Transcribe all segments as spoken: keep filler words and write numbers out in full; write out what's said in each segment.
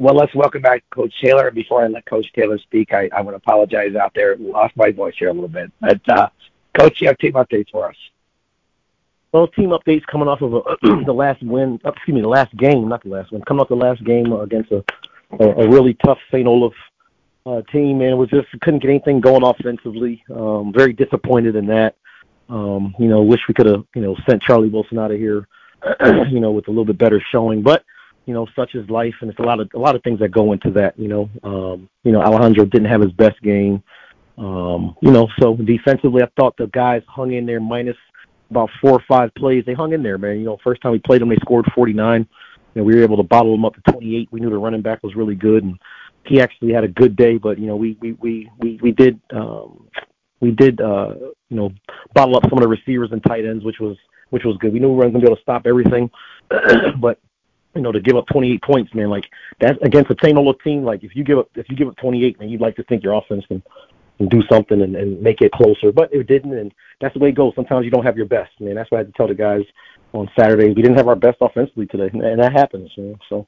Well, let's welcome back Coach Taylor. Before I let Coach Taylor speak, I, I want to apologize out there. Lost my voice here a little bit. But, uh, Coach, you have team updates for us. Well, team updates coming off of a, the last win, excuse me, the last game, not the last one, coming off the last game against a, a, a really tough Saint Olaf uh, team, and it was just couldn't get anything going offensively. Um, very disappointed in that. Um, you know, wish we could have, you know, sent Charlie Wilson out of here, you know, with a little bit better showing. But you know, such is life, and it's a lot of a lot of things that go into that. You know, um, you know, Alejandro didn't have his best game. Um, you know, so defensively, I thought the guys hung in there, minus about four or five plays. They hung in there, man. You know, first time we played them, they scored forty-nine, and we were able to bottle them up to twenty-eight. We knew the running back was really good, and he actually had a good day. But you know, we we we we, we did um, we did uh, you know bottle up some of the receivers and tight ends, which was which was good. We knew we weren't going to be able to stop everything, but you know, to give up twenty-eight points, man, like that's against a Saint Olaf team. Like if you give up, if you give up twenty-eight, man, you'd like to think your offense can, can do something and, and make it closer, but it didn't. And that's the way it goes. Sometimes you don't have your best, man. That's what I had to tell the guys on Saturday. We didn't have our best offensively today, and that happens, you know, so.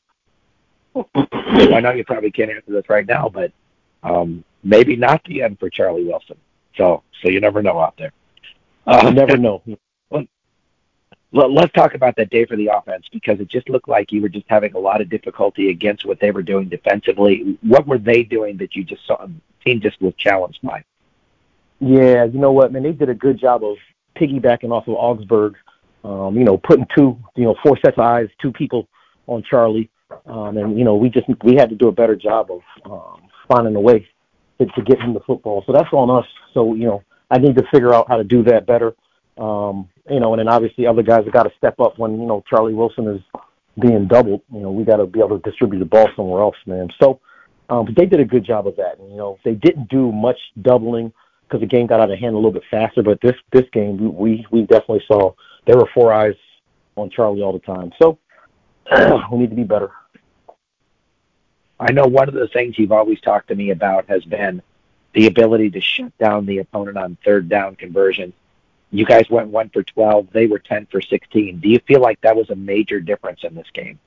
I know you probably can't answer this right now, but um, maybe not the end for Charlie Wilson. So, so you never know out there. Uh, you never know. Let's talk about that day for the offense, because it just looked like you were just having a lot of difficulty against what they were doing defensively. What were they doing that you just saw the team just was challenged by? Yeah, you know what, man, they did a good job of piggybacking off of Augsburg, um, you know, putting two, you know, four sets of eyes, two people on Charlie. Um, and, you know, we just we had to do a better job of um, finding a way to, to get him the football. So that's on us. So, you know, I need to figure out how to do that better. Um, you know, and then obviously other guys have got to step up when, you know, Charlie Wilson is being doubled. You know, we got to be able to distribute the ball somewhere else, man. So, um, but they did a good job of that. And, you know, they didn't do much doubling because the game got out of hand a little bit faster. But this, this game, we, we definitely saw there were four eyes on Charlie all the time. So we need to be better. I know one of the things you've always talked to me about has been the ability to shut down the opponent on third down conversions. You guys went one for twelve. They were ten for sixteen. Do you feel like that was a major difference in this game?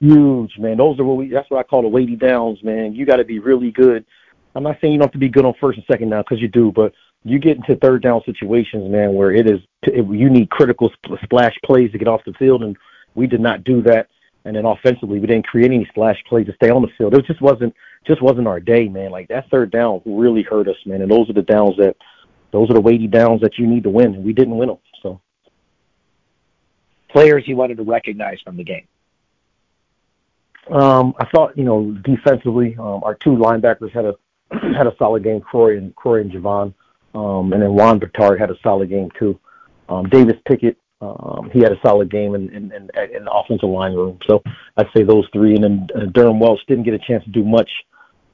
Huge, man. Those are what we, that's what I call the weighty downs, man. You got to be really good. I'm not saying you don't have to be good on first and second down, because you do, but you get into third down situations, man, where it is it, you need critical splash plays to get off the field, and we did not do that. And then offensively, we didn't create any splash plays to stay on the field. It just wasn't just wasn't our day, man. Like that third down really hurt us, man. And those are the downs that. Those are the weighty downs that you need to win, and we didn't win them. So, players you wanted to recognize from the game? Um, I thought, you know, defensively, um, our two linebackers had a had a solid game, Corey and Corey and Javon, um, and then Juan Bertard had a solid game too. Um, Davis Pickett, um, he had a solid game in in, in in the offensive line room. So I'd say those three, and then uh, Durham Welch didn't get a chance to do much,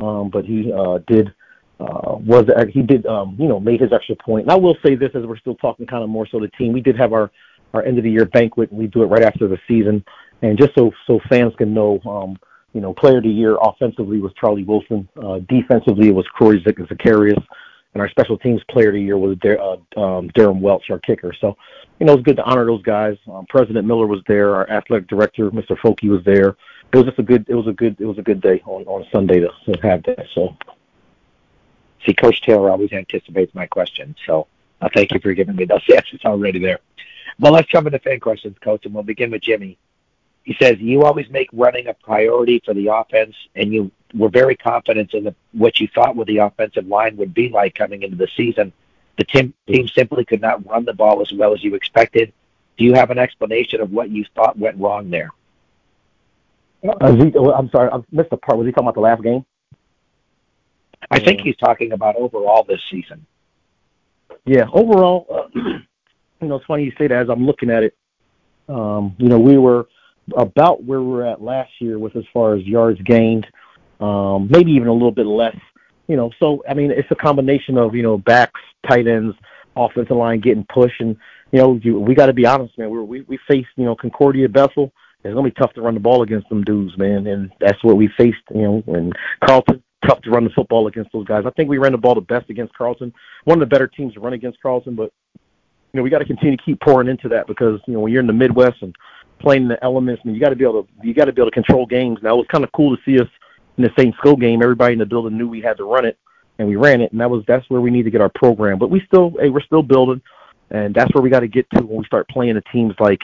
um, but he uh, did. Uh, was he did um, you know made his extra point. And I will say this, as we're still talking kind of more so the team, we did have our, our end of the year banquet, and we do it right after the season. And just so so fans can know, um, you know, player of the year offensively was Charlie Wilson, uh, defensively it was Corey Zacarias, and our special teams player of the year was Der- uh, um, Durham Welch, our kicker. So you know, it was good to honor those guys. Um, President Miller was there, our athletic director Mr Folkey was there. It was just a good it was a good it was a good day on, on Sunday to, to have that. So. See, Coach Taylor always anticipates my questions, so uh, thank you for giving me those answers already there. Well, let's jump into fan questions, Coach, and we'll begin with Jimmy. He says, you always make running a priority for the offense, and you were very confident in the, what you thought what the offensive line would be like coming into the season. The team, team simply could not run the ball as well as you expected. Do you have an explanation of what you thought went wrong there? Uh, he, I'm sorry, I missed the part. Was he talking about the last game? I think he's talking about overall this season. Yeah, overall, uh, you know, it's funny you say that as I'm looking at it. Um, you know, we were about where we were at last year with as far as yards gained, um, maybe even a little bit less. You know, so, I mean, it's a combination of, you know, backs, tight ends, offensive line getting pushed. And, you know, you, we got to be honest, man. We're, we we faced, you know, Concordia, Bethel. It's going to be tough to run the ball against them dudes, man. And that's what we faced, you know, and Carlton. Tough to run the football against those guys. I think we ran the ball the best against Carlton. One of the better teams to run against Carlton, but you know we got to continue to keep pouring into that, because you know when you're in the Midwest and playing the elements, I mean, you got to be able to you got to be able to control games. Now it was kind of cool to see us in the Saint Scholastica game, everybody in the building knew we had to run it, and we ran it, and that was that's where we need to get our program. But we still, hey, we're still building, and that's where we got to get to when we start playing the teams like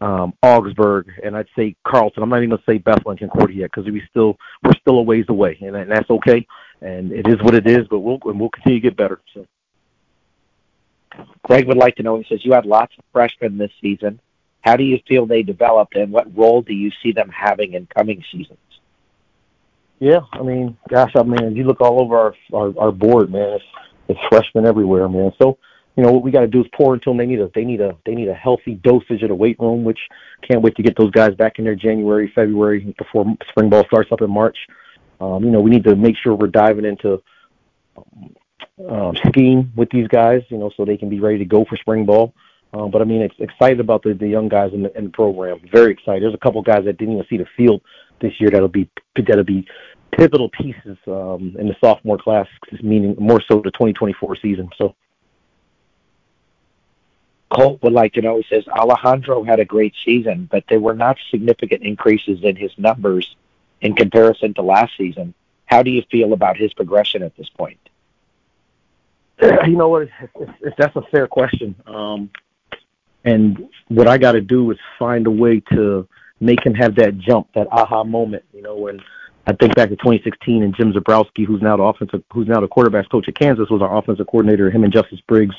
um, Augsburg and I'd say Carlton. I'm not even going to say Bethel and Concordia yet because we still we're still a ways away, and, and that's okay. And it is what it is, but we'll and we'll continue to get better. So. Greg would like to know, he says, you had lots of freshmen this season. How do you feel they developed, and what role do you see them having in coming seasons? Yeah, I mean, gosh, I mean, you look all over our, our, our board, man. It's, it's freshmen everywhere, man. So, you know, what we got to do is pour into them. They need a, they need a, they need a healthy dosage of the weight room, which can't wait to get those guys back in there January, February, before spring ball starts up in March. Um, you know, we need to make sure we're diving into um, um, scheme with these guys, you know, so they can be ready to go for spring ball. Um, but, I mean, it's excited about the, the young guys in the, in the program. Very excited. There's a couple guys that didn't even see the field this year that'll be that'll be pivotal pieces um, in the sophomore class, meaning more so the twenty twenty-four season. So, Colt would like to know, he says, Alejandro had a great season, but there were not significant increases in his numbers in comparison to last season. How do you feel about his progression at this point? You know what? That's a fair question. Um, and what I got to do is find a way to make him have that jump, that aha moment. You know, when I think back to twenty sixteen and Jim Zabrowski, who's now the offensive, who's now the quarterback's coach at Kansas, was our offensive coordinator. Him and Justice Briggs,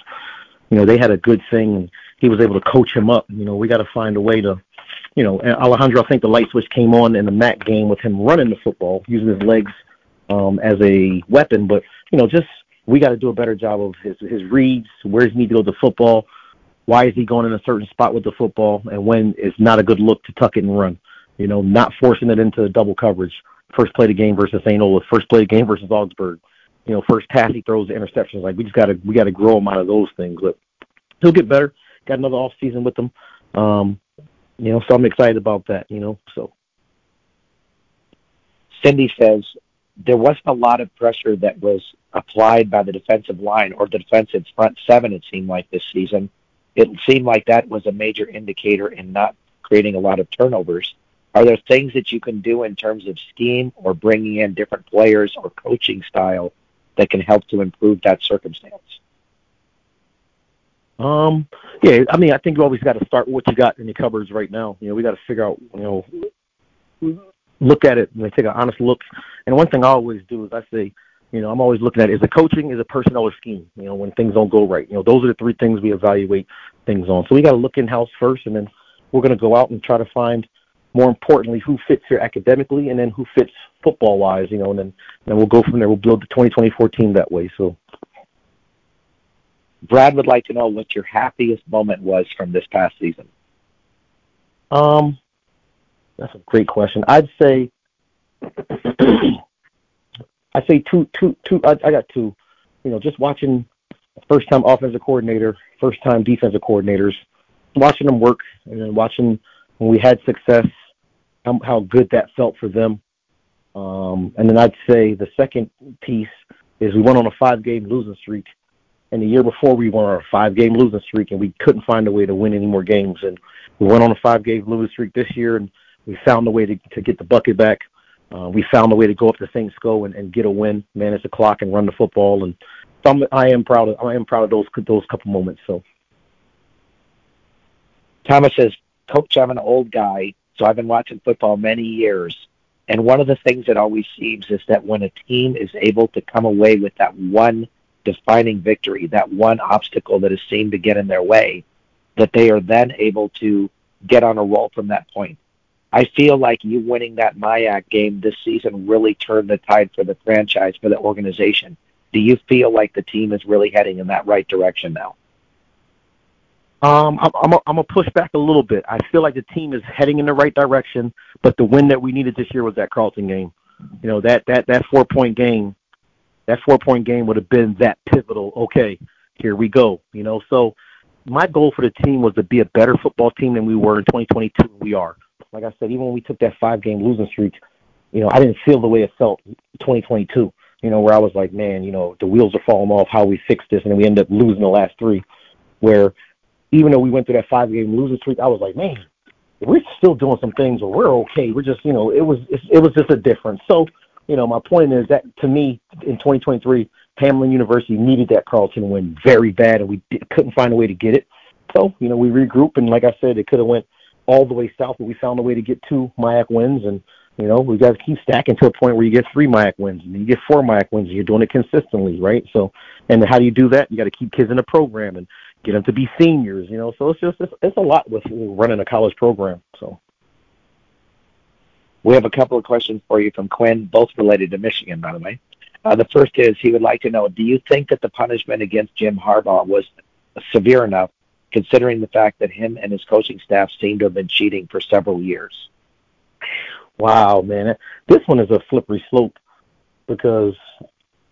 you know, they had a good thing, and he was able to coach him up. You know, we got to find a way to, you know, and Alejandro, I think the light switch came on in the M A C game with him running the football, using his legs um, as a weapon. But, you know, just we got to do a better job of his, his reads, where does he need to go to the football, why is he going in a certain spot with the football, and when it's not a good look to tuck it and run. You know, not forcing it into double coverage. First play of the game versus Saint Olaf. First play of the game versus Augsburg. You know, first pass he throws the interceptions. Like, we just got to we got to grow him out of those things. But he'll get better. Got another off season with them. Um, you know, so I'm excited about that, you know. So, Cindy says, there wasn't a lot of pressure that was applied by the defensive line or the defensive front seven, it seemed like, this season. It seemed like that was a major indicator in not creating a lot of turnovers. Are there things that you can do in terms of scheme or bringing in different players or coaching style that can help to improve that circumstance? Um, yeah, I mean, I think you always got to start with what you got in your cupboards right now. You know, we got to figure out, you know, look at it and take an honest look. And one thing I always do is I say, you know, I'm always looking at is it coaching, is it personnel or scheme, you know, when things don't go right. You know, those are the three things we evaluate things on. So we got to look in-house first, and then we're going to go out and try to find, more importantly, who fits here academically and then who fits football-wise, you know, and then, and then we'll go from there. We'll build the twenty twenty-four team that way. So Brad would like to know what your happiest moment was from this past season. Um, that's a great question. I'd say I say two, two, two. I, I got two. You know, just watching first-time offensive coordinator, first-time defensive coordinators, watching them work, and then watching when we had success, how, how good that felt for them. Um, and then I'd say the second piece is we went on a five-game losing streak, and the year before we went on a five-game losing streak, and we couldn't find a way to win any more games. And we went on a five-game losing streak this year, and we found a way to, to get the bucket back. Uh, we found a way to go up to Saint Scho and, and get a win, manage the clock, and run the football. And so I'm, I am proud of I am proud of those those couple moments. So Thomas says, Coach, I'm an old guy, so I've been watching football many years. And one of the things that always seems is that when a team is able to come away with that one defining victory, that one obstacle that has seemed to get in their way, that they are then able to get on a roll from that point. I feel like you winning that M I A C game this season really turned the tide for the franchise, for the organization. Do you feel like the team is really heading in that right direction now? Um, I'm, I'm a, I'm gonna push back a little bit. I feel like the team is heading in the right direction, but the win that we needed this year was that Carlton game. You know, that that that four point game, that four point game would have been that pivotal. Okay, here we go. You know, so my goal for the team was to be a better football team than we were in twenty twenty-two. We are. Like I said, even when we took that five-game losing streak, you know, I didn't feel the way it felt in twenty twenty-two, you know, where I was like, man, you know, the wheels are falling off, how we fix this, and then we end up losing the last three, where even though we went through that five-game losing streak, I was like, man, we're still doing some things where we're okay. We're just, you know, it was it, it was just a difference. So you know, my point is that, to me, in twenty twenty-three, Hamline University needed that Carlton win very bad, and we did, couldn't find a way to get it. So, you know, we regrouped, and like I said, it could have went all the way south, but we found a way to get two M I A C wins, and, you know, we've got to keep stacking to a point where you get three M I A C wins, and you get four M I A C wins, and you're doing it consistently, right? So, and how do you do that? You got to keep kids in the program and get them to be seniors, you know. So it's just, it's, it's a lot with running a college program, so. We have a couple of questions for you from Quinn, both related to Michigan, by the way. Uh, the first is he would like to know, do you think that the punishment against Jim Harbaugh was severe enough, considering the fact that him and his coaching staff seem to have been cheating for several years? Wow, man. This one is a slippery slope because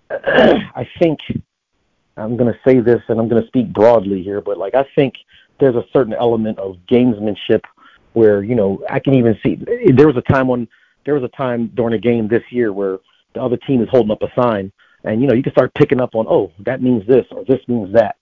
I think I'm going to say this and I'm going to speak broadly here, but like I think there's a certain element of gamesmanship where, you know, I can even see there was a time when there was a time during a game this year where the other team is holding up a sign and, you know, you can start picking up on, oh, that means this or this means that.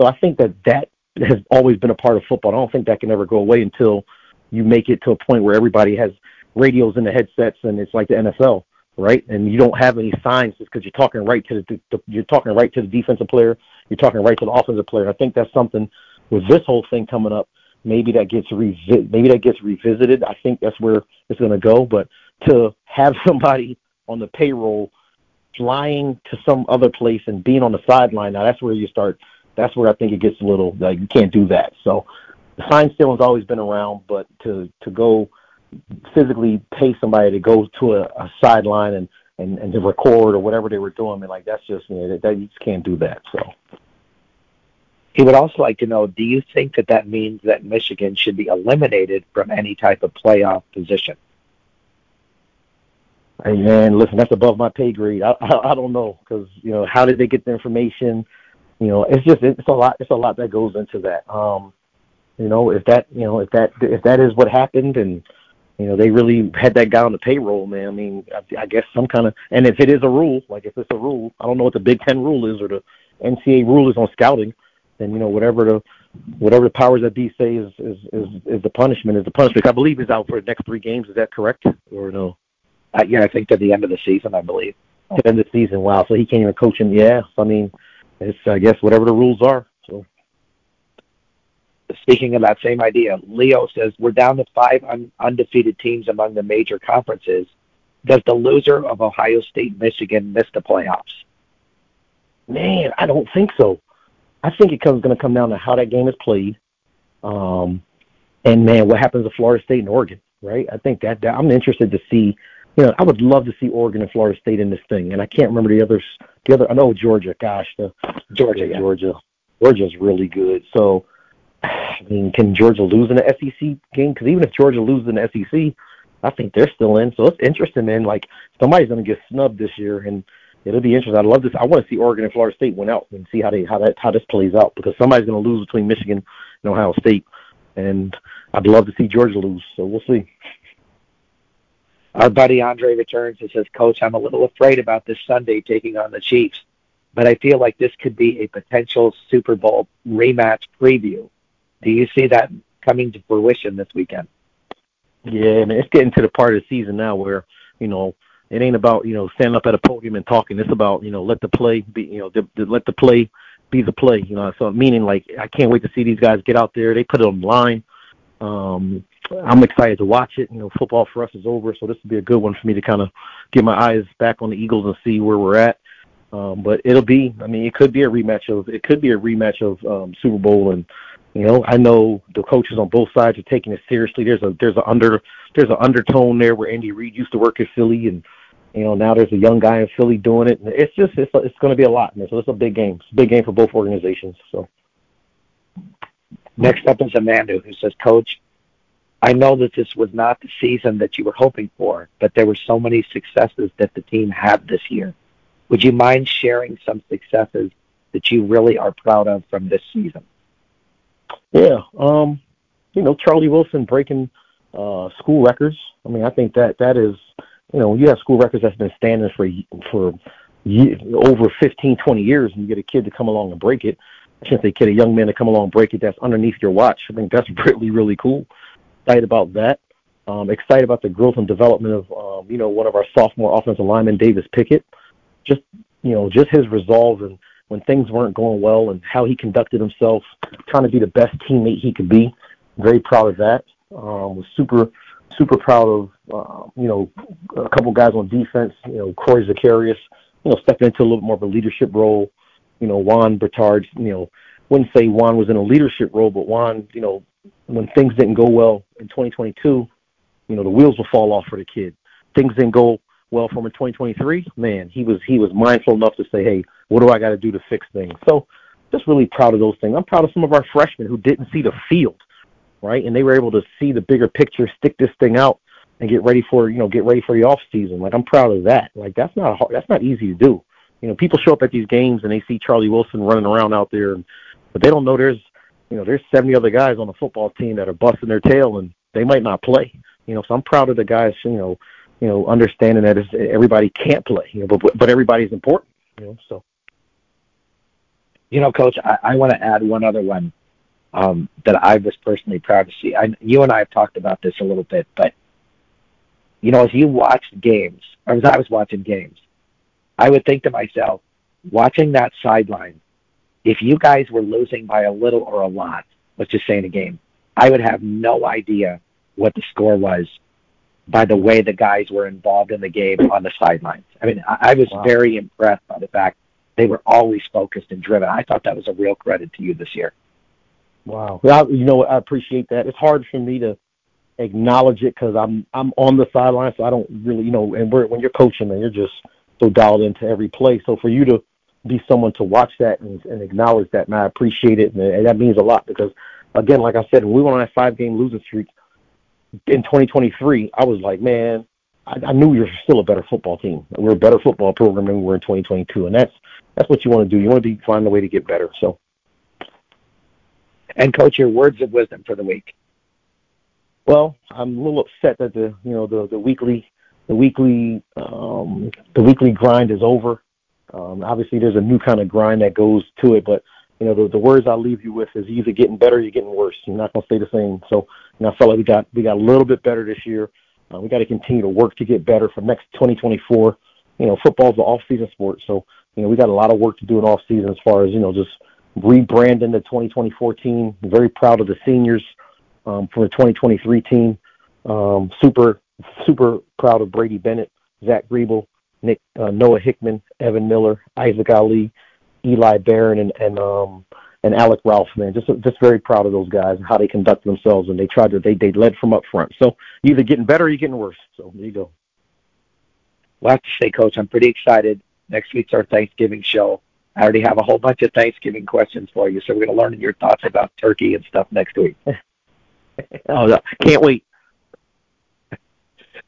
So I think that that has always been a part of football. I don't think that can ever go away until you make it to a point where everybody has radios in the headsets and it's like the N F L, right? And you don't have any signs just because you're talking right to the, the you're talking right to the defensive player, you're talking right to the offensive player. I think that's something with this whole thing coming up. Maybe that gets revi- maybe that gets revisited. I think that's where it's going to go. But to have somebody on the payroll flying to some other place and being on the sideline, now that's where you start. That's where I think it gets a little, like, you can't do that. So the sign stealing's always been around, but to, to go physically pay somebody to go to a, a sideline and, and, and to record or whatever they were doing, I mean, like, that's just, you know, that, that, you just can't do that. So. He would also like to know, do you think that that means that Michigan should be eliminated from any type of playoff position? Hey, man, listen, that's above my pay grade. I, I, I don't know because, you know, how did they get the information? You know, it's just it's a lot. It's a lot that goes into that. Um, you know, if that you know if that if that is what happened, and you know they really had that guy on the payroll, man. I mean, I, I guess some kind of and if it is a rule, like if it's a rule, I don't know what the Big Ten rule is or the N C A A rule is on scouting. Then you know whatever the whatever the powers that be say is is, is, is the punishment is the punishment. I believe is out for the next three games. Is that correct or no? Uh, yeah, I think at the end of the season, I believe. At the end of the season, wow. So he can't even coach him. Yeah, so, I mean. It's, I guess, whatever the rules are. So, speaking of that same idea, Leo says, we're down to five un- undefeated teams among the major conferences. Does the loser of Ohio State, Michigan miss the playoffs? Man, I don't think so. I think it comes going to come down to how that game is played. Um, and, man, what happens to Florida State and Oregon, right? I think that, that I'm interested to see. You know, I would love to see Oregon and Florida State in this thing, and I can't remember the others. The other, I know Georgia. Gosh, the Georgia, yeah. Georgia, Georgia's really good. So, I mean, can Georgia lose in the S E C game? Because even if Georgia loses in the S E C, I think they're still in. So it's interesting, man. Like somebody's going to get snubbed this year, and it'll be interesting. I love this. I want to see Oregon and Florida State win out and see how they how that how this plays out because somebody's going to lose between Michigan and Ohio State, and I'd love to see Georgia lose. So we'll see. Our buddy Andre returns and says, Coach, I'm a little afraid about this Sunday taking on the Chiefs, but I feel like this could be a potential Super Bowl rematch preview. Do you see that coming to fruition this weekend? Yeah, I mean, it's getting to the part of the season now where, you know, it ain't about, you know, standing up at a podium and talking. It's about, you know, let the play be, you know, the, the, let the play be the play, you know. So meaning, like, I can't wait to see these guys get out there. They put it on the line. Um, I'm excited to watch it. You know, football for us is over, so this will be a good one for me to kind of get my eyes back on the Eagles and see where we're at. Um, but it'll be, I mean, it could be a rematch of, it could be a rematch of um, Super Bowl. And, you know, I know the coaches on both sides are taking it seriously. There's a, there's a under, there's an undertone there where Andy Reid used to work in Philly and, you know, now there's a young guy in Philly doing it. And it's just, it's, it's going to be a lot, man. So it's a big game. It's a big game for both organizations. So. Next up is Amanda, who says, Coach, I know that this was not the season that you were hoping for, but there were so many successes that the team had this year. Would you mind sharing some successes that you really are proud of from this season? Yeah. Um, you know, Charlie Wilson breaking uh, school records. I mean, I think that that is, you know, you have school records that's been standing for for year, over fifteen, twenty years, and you get a kid to come along and break it. Since they get a young man to come along and break it, that's underneath your watch. I think that's really, really cool. Excited about that. Um, excited about the growth and development of, um, you know, one of our sophomore offensive linemen, Davis Pickett. Just, you know, just his resolve and when things weren't going well and how he conducted himself, trying to be the best teammate he could be. Very proud of that. Um, was super, super proud of, uh, you know, a couple guys on defense. You know, Corey Zacarias, you know, stepping into a little bit more of a leadership role. You know, Juan Bertard, you know, wouldn't say Juan was in a leadership role, but Juan, you know, when things didn't go well in twenty twenty-two, you know, the wheels will fall off for the kid. Things didn't go well for him in twenty twenty-three. Man, he was he was mindful enough to say, hey, what do I got to do to fix things? So just really proud of those things. I'm proud of some of our freshmen who didn't see the field, right? And they were able to see the bigger picture, stick this thing out, and get ready for, you know, get ready for the off season. Like, I'm proud of that. Like, that's not hard, that's not easy to do. You know, people show up at these games and they see Charlie Wilson running around out there, and, but they don't know there's, you know, there's seventy other guys on the football team that are busting their tail and they might not play. You know, so I'm proud of the guys, you know, you know, understanding that everybody can't play, you know, but but everybody's important, you know. So, you know, Coach, I, I want to add one other one um, that I was personally proud to see. I, you and I have talked about this a little bit, but you know, as you watched games, or as I was watching games, I would think to myself, watching that sideline, if you guys were losing by a little or a lot, let's just say in a game, I would have no idea what the score was by the way the guys were involved in the game on the sidelines. I mean, I, I was wow. very impressed by the fact they were always focused and driven. I thought that was a real credit to you this year. Wow. Well, I, you know, I appreciate that. It's hard for me to acknowledge it because I'm I'm on the sideline, so I don't really, you know, and we're, when you're coaching, man, you're just so dialed into every play. So for you to be someone to watch that and, and acknowledge that, and I appreciate it, and, and that means a lot because, again, like I said, when we went on that five-game losing streak, in twenty twenty-three, I was like, man, I, I knew we were still a better football team. We're a better football program than we were in twenty twenty-two, and that's that's what you want to do. You want to be find a way to get better. So, and Coach, your words of wisdom for the week. Well, I'm a little upset that the you know the the weekly the weekly um, the weekly grind is over. Um, obviously, there's a new kind of grind that goes to it, but. You know, the, the words I leave you with is either getting better or you're getting worse. You're not going to stay the same. So, you know, I felt like we got we got a little bit better this year. Uh, we got to continue to work to get better for next twenty twenty-four. You know, football's an off-season sport, so you know we got a lot of work to do in off-season as far as you know just rebranding the twenty twenty-four team. I'm very proud of the seniors um, for the twenty twenty-three team. Um, super super proud of Brady Bennett, Zach Griebel, Nick uh, Noah Hickman, Evan Miller, Isaac Ali, Eli Barron and and, um, and Alec Ralph, man, just just very proud of those guys and how they conduct themselves, and they tried to they they led from up front. So you're either getting better or you're getting worse. So there you go. Well, I have to say, Coach, I'm pretty excited. Next week's our Thanksgiving show. I already have a whole bunch of Thanksgiving questions for you, so we're going to learn your thoughts about turkey and stuff next week. Oh, no, can't wait.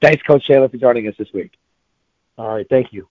Thanks, Coach Taylor, for joining us this week. All right, thank you.